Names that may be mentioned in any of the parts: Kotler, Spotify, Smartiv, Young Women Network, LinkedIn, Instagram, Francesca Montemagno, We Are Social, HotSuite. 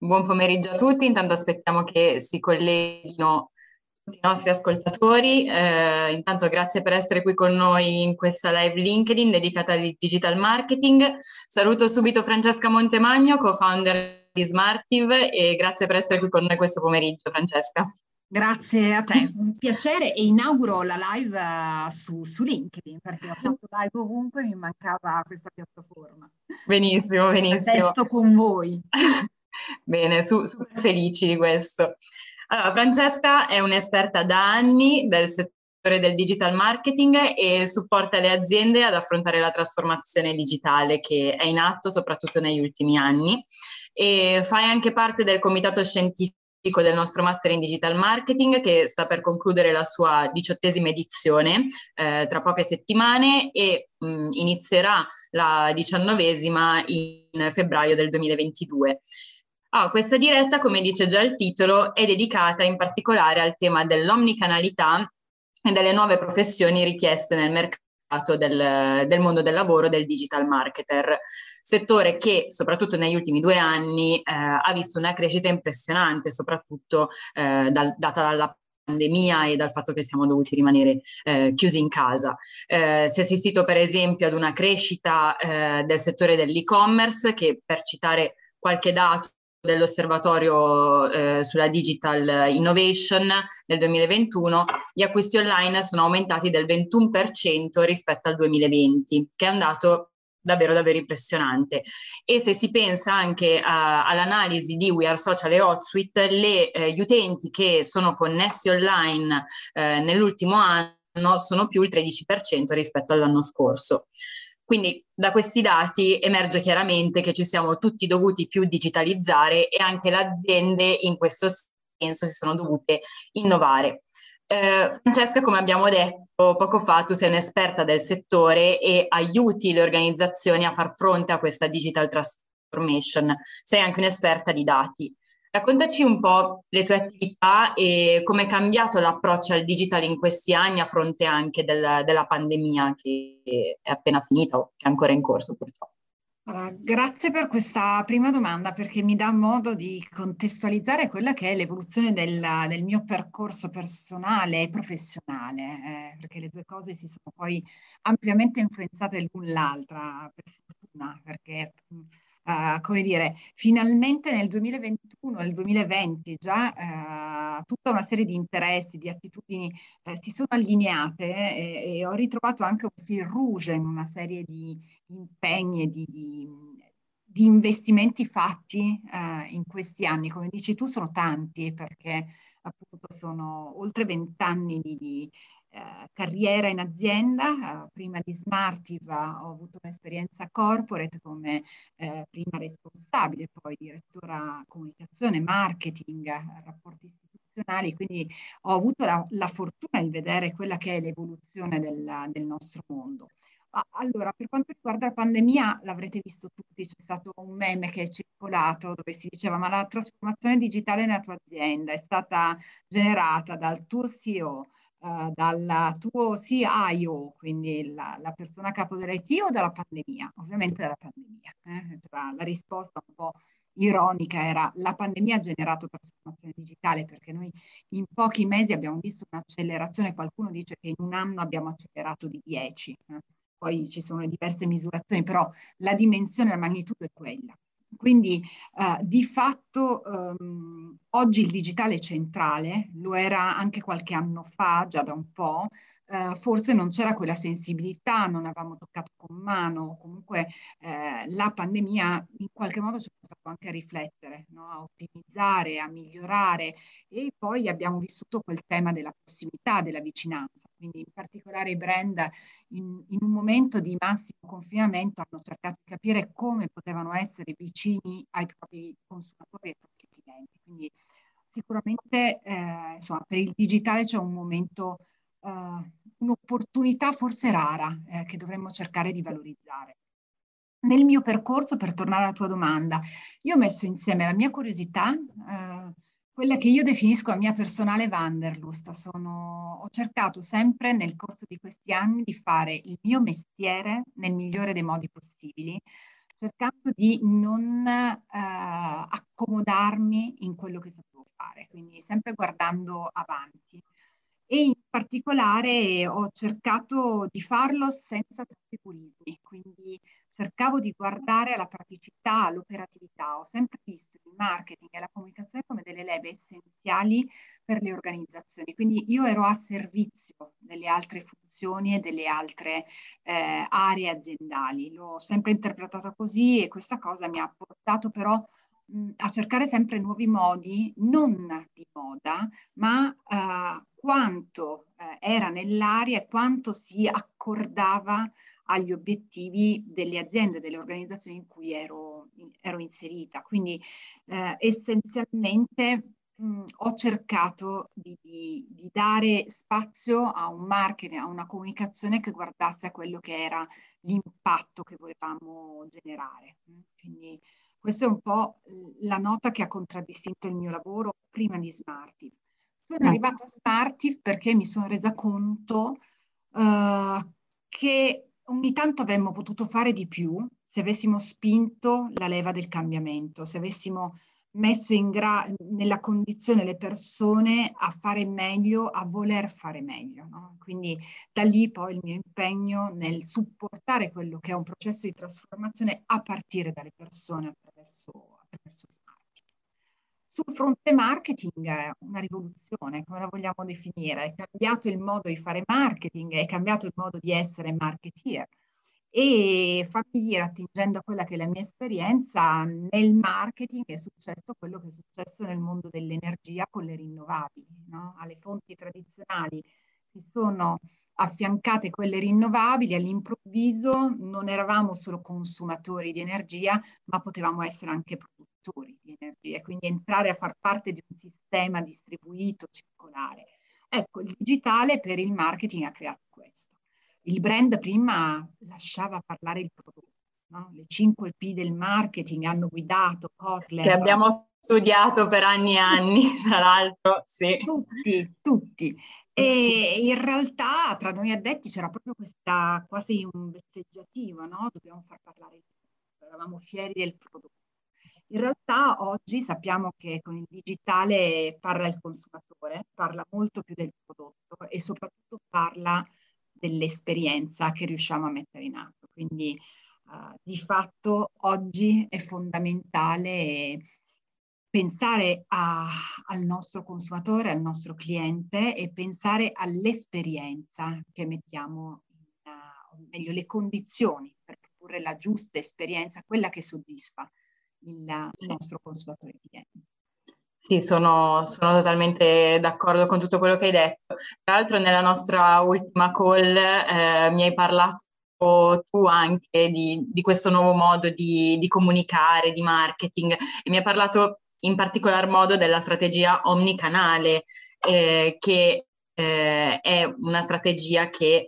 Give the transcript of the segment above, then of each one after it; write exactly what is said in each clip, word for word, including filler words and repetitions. Buon pomeriggio a tutti, intanto aspettiamo che si colleghino tutti i nostri ascoltatori. Eh, intanto grazie per essere qui con noi in questa live LinkedIn dedicata al digital marketing. Saluto subito Francesca Montemagno, co-founder di Smartiv, e grazie per essere qui con noi questo pomeriggio, Francesca. Grazie a te, un piacere, e inauguro la live uh, su, su LinkedIn, perché ho fatto live ovunque, mi mancava questa piattaforma. Benissimo, benissimo. Resto con voi. Bene, su, super felici di questo. Allora, Francesca è un'esperta da anni del settore del digital marketing e supporta le aziende ad affrontare la trasformazione digitale che è in atto soprattutto negli ultimi anni, e fai anche parte del comitato scientifico del nostro Master in Digital Marketing, che sta per concludere la sua diciottesima edizione eh, tra poche settimane, e mh, inizierà la diciannovesima in febbraio del duemilaventidue. Ah, questa diretta, come dice già il titolo, è dedicata in particolare al tema dell'omnicanalità e delle nuove professioni richieste nel mercato Del, del mondo del lavoro del digital marketer, settore che soprattutto negli ultimi due anni eh, ha visto una crescita impressionante, soprattutto eh, dal, data dalla pandemia e dal fatto che siamo dovuti rimanere eh, chiusi in casa. Eh, si è assistito per esempio ad una crescita eh, del settore dell'e-commerce che, per citare qualche dato dell'osservatorio eh, sulla digital innovation del duemilaventuno, gli acquisti online sono aumentati del ventuno per cento rispetto al duemilaventi, che è un dato davvero davvero impressionante. E se si pensa anche a, all'analisi di We Are Social e HotSuite, le, eh, gli utenti che sono connessi online eh, nell'ultimo anno sono più il tredici per cento rispetto all'anno scorso. Quindi da questi dati emerge chiaramente che ci siamo tutti dovuti più digitalizzare, e anche le aziende in questo senso si sono dovute innovare. Eh, Francesca, come abbiamo detto poco fa, tu sei un'esperta del settore e aiuti le organizzazioni a far fronte a questa digital transformation. Sei anche un'esperta di dati. Raccontaci un po' le tue attività e come è cambiato l'approccio al digital in questi anni, a fronte anche del, della pandemia che è appena finita o che è ancora in corso purtroppo. Allora, grazie per questa prima domanda, perché mi dà modo di contestualizzare quella che è l'evoluzione del, del mio percorso personale e professionale, eh, perché le due cose si sono poi ampiamente influenzate l'un l'altra, per fortuna, perché... Uh, come dire, finalmente nel duemilaventuno, nel duemilaventi già uh, tutta una serie di interessi, di attitudini uh, si sono allineate, eh, e ho ritrovato anche un fil rouge in una serie di impegni e di, di, di investimenti fatti uh, in questi anni. Come dici tu, sono tanti, perché appunto sono oltre vent'anni di... di Uh, carriera in azienda. Uh, prima di Smartiv uh, ho avuto un'esperienza corporate come uh, prima responsabile, poi direttora comunicazione, marketing, uh, rapporti istituzionali, quindi ho avuto la, la fortuna di vedere quella che è l'evoluzione del, del nostro mondo. Allora, per quanto riguarda la pandemia, l'avrete visto tutti, c'è stato un meme che è circolato dove si diceva: ma la trasformazione digitale nella tua azienda è stata generata dal tuo C E O, Uh, dal tuo C I O, quindi la, la persona a capo dell'I T, o dalla pandemia? Ovviamente dalla pandemia. Eh? Cioè, la risposta un po' ironica era: la pandemia ha generato trasformazione digitale, perché noi in pochi mesi abbiamo visto un'accelerazione, qualcuno dice che in un anno abbiamo accelerato di dieci, eh? Poi ci sono diverse misurazioni, però la dimensione, la magnitudo è quella. Quindi uh, di fatto um, oggi il digitale è centrale, lo era anche qualche anno fa, già da un po', uh, forse non c'era quella sensibilità, non avevamo toccato con mano, comunque uh, la pandemia in qualche modo ci ha portato anche a riflettere, no? A ottimizzare, a migliorare, e poi abbiamo vissuto quel tema della prossimità, della vicinanza, quindi in particolare i brand in, in un momento di massimo confinamento hanno cercato di capire come potevano essere vicini ai propri consumatori e ai propri clienti. Quindi sicuramente eh, insomma, per il digitale c'è un momento, eh, un'opportunità forse rara eh, che dovremmo cercare di valorizzare. Nel mio percorso, per tornare alla tua domanda, io ho messo insieme la mia curiosità, eh, quella che io definisco la mia personale Wanderlust. Sono, ho cercato sempre nel corso di questi anni di fare il mio mestiere nel migliore dei modi possibili, cercando di non eh, accomodarmi in quello che sapevo fare, quindi sempre guardando avanti. E in particolare ho cercato di farlo senza troppi purismi, quindi cercavo di guardare alla praticità, all'operatività. Ho sempre visto il marketing e la comunicazione come delle leve essenziali per le organizzazioni, quindi io ero a servizio delle altre funzioni e delle altre eh, aree aziendali. L'ho sempre interpretata così e questa cosa mi ha portato però a cercare sempre nuovi modi, non di moda, ma eh, quanto eh, era nell'aria e quanto si accordava agli obiettivi delle aziende, delle organizzazioni in cui ero, in, ero inserita. Quindi eh, essenzialmente mh, ho cercato di, di, di dare spazio a un marketing, a una comunicazione che guardasse a quello che era l'impatto che volevamo generare. Quindi, questa è un po' la nota che ha contraddistinto il mio lavoro prima di Smartiv. Sono arrivata a Smartiv perché mi sono resa conto uh, che ogni tanto avremmo potuto fare di più se avessimo spinto la leva del cambiamento, se avessimo messo in gra- nella condizione le persone a fare meglio, a voler fare meglio, no? Quindi da lì poi il mio impegno nel supportare quello che è un processo di trasformazione a partire dalle persone attraverso, attraverso Smartiv. Sul fronte marketing è una rivoluzione, come la vogliamo definire, è cambiato il modo di fare marketing, è cambiato il modo di essere marketeer. E fammi dire, attingendo a quella che è la mia esperienza, nel marketing è successo quello che è successo nel mondo dell'energia con le rinnovabili, no? Alle fonti tradizionali si sono affiancate quelle rinnovabili, all'improvviso non eravamo solo consumatori di energia, ma potevamo essere anche produttori di energia, quindi entrare a far parte di un sistema distribuito, circolare. Ecco, il digitale per il marketing ha creato questo. Il brand prima lasciava parlare il prodotto, no? Le cinque P del marketing hanno guidato Kotler. Che abbiamo studiato per anni e anni, tra l'altro, sì. Tutti, tutti. E in realtà tra noi addetti c'era proprio questa quasi un vezzeggiativo, no? Dobbiamo far parlare il prodotto, eravamo fieri del prodotto. In realtà oggi sappiamo che con il digitale parla il consumatore, parla molto più del prodotto e soprattutto parla dell'esperienza che riusciamo a mettere in atto. Quindi uh, di fatto oggi è fondamentale pensare a, al nostro consumatore, al nostro cliente e pensare all'esperienza che mettiamo, in, uh, o meglio le condizioni per produrre la giusta esperienza, quella che soddisfa il sì. nostro consumatore cliente. Sì, sono, sono totalmente d'accordo con tutto quello che hai detto. Tra l'altro nella nostra ultima call eh, mi hai parlato tu anche di, di questo nuovo modo di, di comunicare, di marketing, e mi hai parlato in particolar modo della strategia omnicanale, eh, che eh, è una strategia che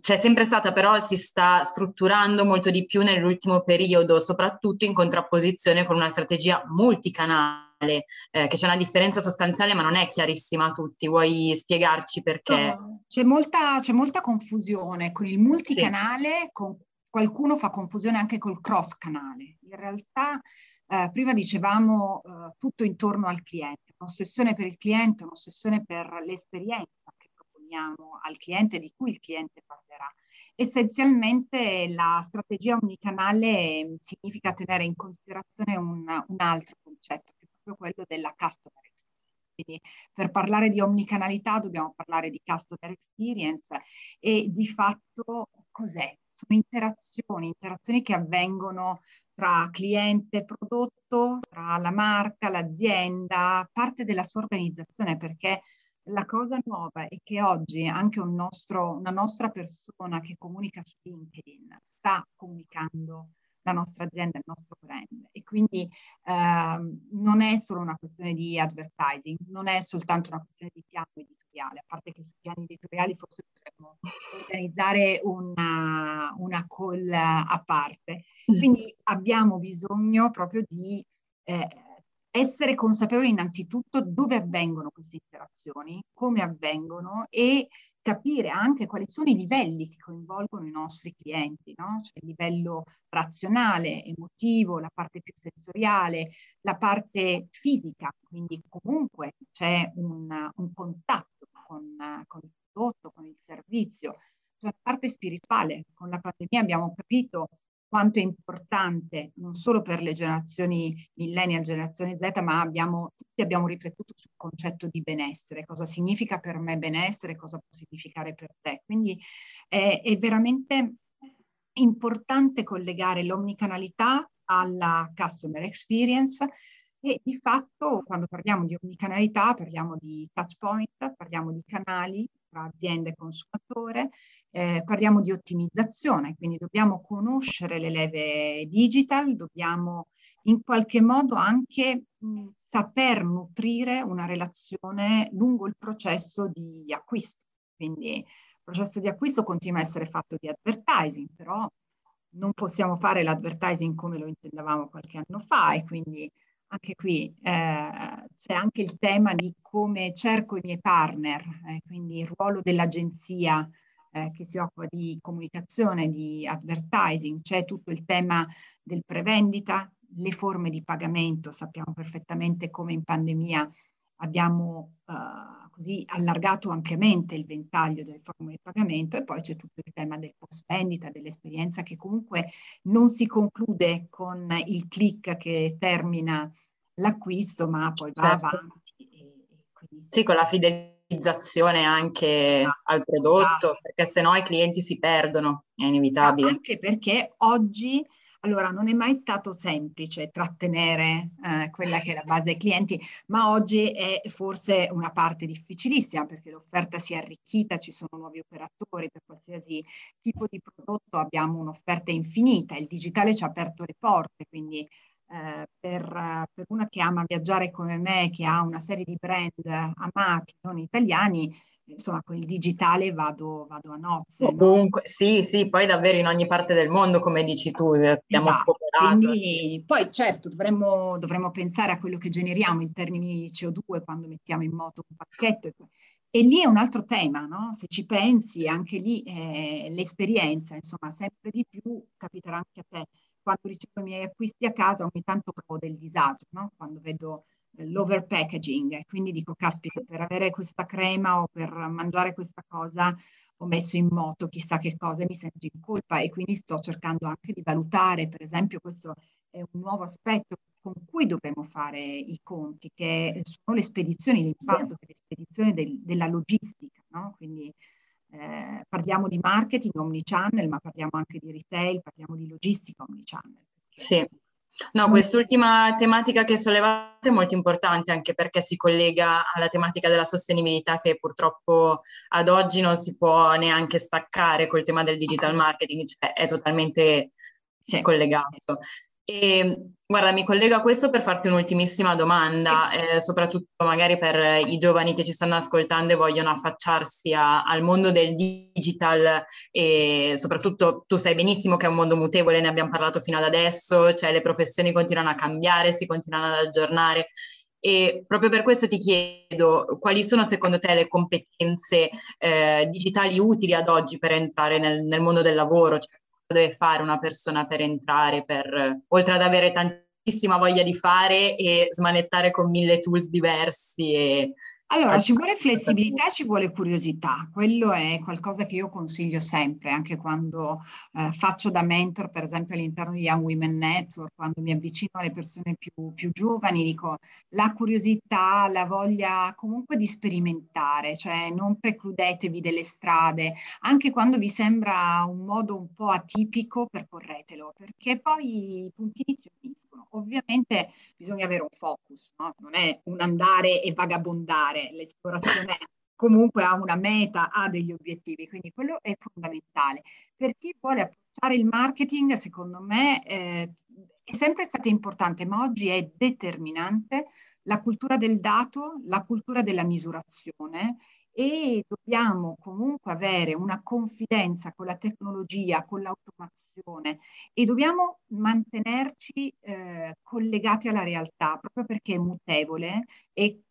c'è sempre stata, però si sta strutturando molto di più nell'ultimo periodo, soprattutto in contrapposizione con una strategia multicanale. Eh, che c'è una differenza sostanziale ma non è chiarissima a tutti. Vuoi spiegarci perché? C'è molta, c'è molta confusione con il multicanale, sì. Con, qualcuno fa confusione anche col cross canale. In realtà eh, prima dicevamo eh, tutto intorno al cliente, un'ossessione per il cliente, un'ossessione per l'esperienza che proponiamo al cliente, di cui il cliente parlerà. Essenzialmente la strategia omnicanale significa tenere in considerazione un, un altro concetto, quello della customer experience. Quindi per parlare di omnicanalità dobbiamo parlare di customer experience e di fatto cos'è? Sono interazioni, interazioni che avvengono tra cliente e prodotto, tra la marca, l'azienda, parte della sua organizzazione, perché la cosa nuova è che oggi anche un nostro, una nostra persona che comunica su LinkedIn sta comunicando la nostra azienda, il nostro brand, e quindi eh, non è solo una questione di advertising, non è soltanto una questione di piano editoriale, a parte che sui piani editoriali forse potremmo organizzare una, una call a parte. Quindi abbiamo bisogno proprio di eh, essere consapevoli innanzitutto dove avvengono queste interazioni, come avvengono e capire anche quali sono i livelli che coinvolgono i nostri clienti, no? Cioè il livello razionale, emotivo, la parte più sensoriale, la parte fisica, quindi comunque c'è un, un contatto con, con il prodotto, con il servizio, c'è una parte spirituale. Con la pandemia abbiamo capito quanto è importante non solo per le generazioni millennial, generazione Z, ma abbiamo, tutti abbiamo riflettuto sul concetto di benessere, cosa significa per me benessere, cosa può significare per te. Quindi eh, è veramente importante collegare l'omnicanalità alla customer experience e di fatto quando parliamo di omnicanalità parliamo di touch point, parliamo di canali, azienda e consumatore, eh, parliamo di ottimizzazione, quindi dobbiamo conoscere le leve digital, dobbiamo in qualche modo anche mh, saper nutrire una relazione lungo il processo di acquisto. Quindi il processo di acquisto continua a essere fatto di advertising, però non possiamo fare l'advertising come lo intendevamo qualche anno fa e quindi anche qui eh, c'è anche il tema di come cerco i miei partner, eh, quindi il ruolo dell'agenzia eh, che si occupa di comunicazione, di advertising, c'è tutto il tema del prevendita, le forme di pagamento, sappiamo perfettamente come in pandemia abbiamo eh, così allargato ampiamente il ventaglio delle forme di pagamento e poi c'è tutto il tema del post vendita, dell'esperienza che comunque non si conclude con il click che termina l'acquisto, ma poi va certo. avanti. E quindi... Sì, con la fidelizzazione anche ah, al prodotto, ah, perché sennò i clienti si perdono, è inevitabile. Anche perché oggi, allora, non è mai stato semplice trattenere eh, quella che è la base dei clienti, ma oggi è forse una parte difficilissima perché l'offerta si è arricchita, ci sono nuovi operatori, per qualsiasi tipo di prodotto abbiamo un'offerta infinita, il digitale ci ha aperto le porte, quindi... Eh, per, per una che ama viaggiare come me, che ha una serie di brand amati non italiani, insomma con il digitale vado, vado a nozze. Comunque, no? sì, sì, poi davvero in ogni parte del mondo, come dici tu, abbiamo esatto. scoperato. Quindi, sì. Poi certo dovremmo, dovremmo pensare a quello che generiamo in termini di C O due quando mettiamo in moto un pacchetto. E, e lì è un altro tema, no? Se ci pensi, anche lì eh, l'esperienza, insomma, sempre di più capiterà anche a te. Quando ricevo i miei acquisti a casa ogni tanto provo del disagio, no? Quando vedo l'over packaging, quindi dico caspita, per avere questa crema o per mangiare questa cosa ho messo in moto chissà che cosa e mi sento in colpa e quindi sto cercando anche di valutare, per esempio questo è un nuovo aspetto con cui dovremo fare i conti, che sono le spedizioni, l'impatto delle spedizioni del, della logistica, no? Quindi Eh, parliamo di marketing omnichannel, ma parliamo anche di retail, parliamo di logistica omnichannel. Sì, no, quest'ultima tematica che sollevate è molto importante anche perché si collega alla tematica della sostenibilità che purtroppo ad oggi non si può neanche staccare col tema del digital marketing, cioè è totalmente sì. collegato. E guarda, mi collego a questo per farti un'ultimissima domanda, eh, soprattutto magari per i giovani che ci stanno ascoltando e vogliono affacciarsi a, al mondo del digital e soprattutto tu sai benissimo che è un mondo mutevole, ne abbiamo parlato fino ad adesso, cioè le professioni continuano a cambiare, si continuano ad aggiornare e proprio per questo ti chiedo quali sono secondo te le competenze eh, digitali utili ad oggi per entrare nel, nel mondo del lavoro? Cioè, deve fare una persona per entrare, per oltre ad avere tantissima voglia di fare e smanettare con mille tools diversi? E... Allora, ci vuole flessibilità, ci vuole curiosità, quello è qualcosa che io consiglio sempre, anche quando eh, faccio da mentor, per esempio all'interno di Young Women Network, quando mi avvicino alle persone più, più giovani, dico la curiosità, la voglia comunque di sperimentare, cioè non precludetevi delle strade, anche quando vi sembra un modo un po' atipico, percorretelo, perché poi i puntini si uniscono. Ovviamente bisogna avere un focus, no? Non è un andare e vagabondare. L'esplorazione comunque ha una meta, ha degli obiettivi, quindi quello è fondamentale. Per chi vuole approcciare il marketing, secondo me eh, è sempre stata importante, ma oggi è determinante la cultura del dato, la cultura della misurazione e dobbiamo comunque avere una confidenza con la tecnologia, con l'automazione, e dobbiamo mantenerci eh, collegati alla realtà, proprio perché è mutevole e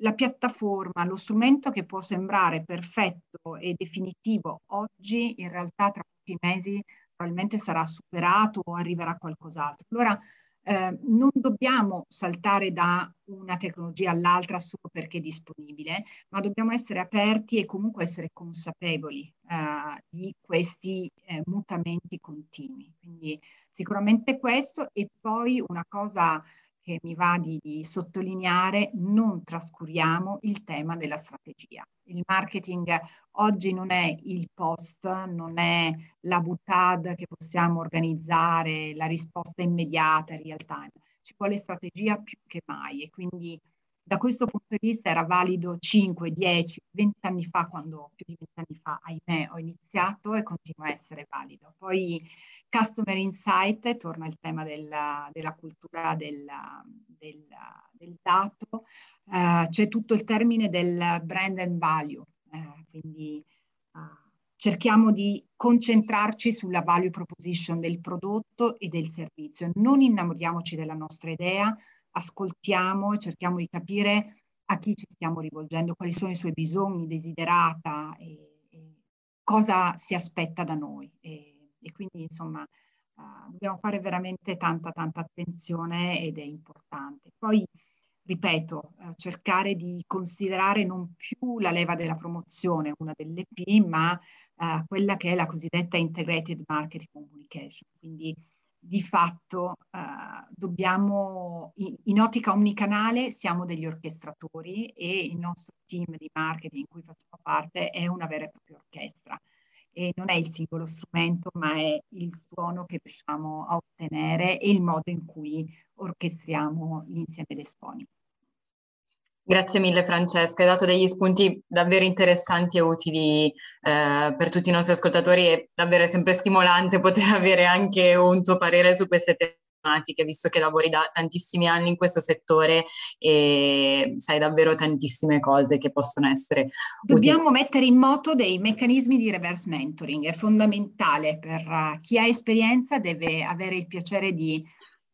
la piattaforma, lo strumento che può sembrare perfetto e definitivo oggi, in realtà tra pochi mesi probabilmente sarà superato o arriverà qualcos'altro. Allora, Eh, non dobbiamo saltare da una tecnologia all'altra solo perché è disponibile, ma dobbiamo essere aperti e comunque essere consapevoli eh, di questi eh, mutamenti continui. Quindi sicuramente questo, e poi una cosa che mi va di, di sottolineare: non trascuriamo il tema della strategia. Il marketing oggi non è il post, non è la boutade che possiamo organizzare, la risposta immediata in real time. Ci vuole strategia più che mai, e quindi da questo punto di vista era valido cinque, dieci, venti anni fa, quando più di venti anni fa, ahimè, ho iniziato, e continua a essere valido. Poi Customer Insight, torna il tema della, della cultura della, della, del dato, uh, c'è tutto il termine del brand and value, uh, quindi uh, cerchiamo di concentrarci sulla value proposition del prodotto e del servizio, non innamoriamoci della nostra idea, ascoltiamo e cerchiamo di capire a chi ci stiamo rivolgendo, quali sono i suoi bisogni, desiderata, e, e cosa si aspetta da noi. E, e quindi insomma uh, dobbiamo fare veramente tanta tanta attenzione, ed è importante. Poi ripeto, uh, cercare di considerare non più la leva della promozione, una delle P, ma uh, quella che è la cosiddetta integrated marketing communication. Quindi di fatto uh, dobbiamo, in, in ottica omnicanale siamo degli orchestratori, e il nostro team di marketing in cui facciamo parte è una vera e propria orchestra, e non è il singolo strumento, ma è il suono che riusciamo a ottenere e il modo in cui orchestriamo l'insieme dei suoni. Grazie mille Francesca, hai dato degli spunti davvero interessanti e utili eh, per tutti i nostri ascoltatori, e davvero è sempre stimolante poter avere anche un tuo parere su queste tematiche, visto che lavori da tantissimi anni in questo settore e sai davvero tantissime cose che possono essere utili. Dobbiamo mettere in moto dei meccanismi di reverse mentoring, è fondamentale. Per chi ha esperienza deve avere il piacere di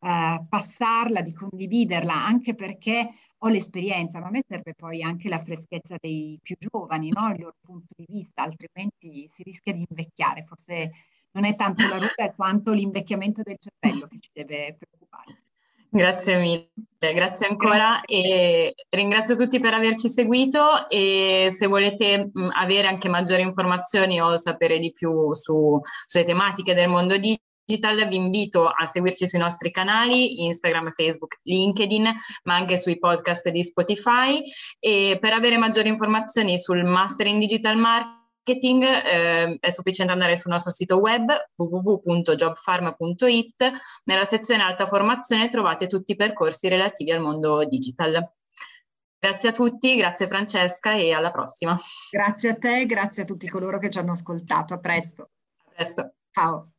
eh, passarla, di condividerla, anche perché ho l'esperienza, ma a me serve poi anche la freschezza dei più giovani, no? Il loro punto di vista, altrimenti si rischia di invecchiare. Forse non è tanto la ruga quanto l'invecchiamento del cervello che ci deve preoccupare. Grazie mille, grazie ancora, grazie. E ringrazio tutti per averci seguito, e se volete avere anche maggiori informazioni o sapere di più su, sulle tematiche del mondo di Digital, vi invito a seguirci sui nostri canali Instagram, Facebook, LinkedIn, ma anche sui podcast di Spotify. E per avere maggiori informazioni sul Master in Digital Marketing eh, è sufficiente andare sul nostro sito web w w w punto job farm punto i t. Nella sezione Alta Formazione trovate tutti i percorsi relativi al mondo digital. Grazie a tutti, grazie Francesca, e alla prossima. Grazie a te, grazie a tutti coloro che ci hanno ascoltato. A presto. A presto. Ciao.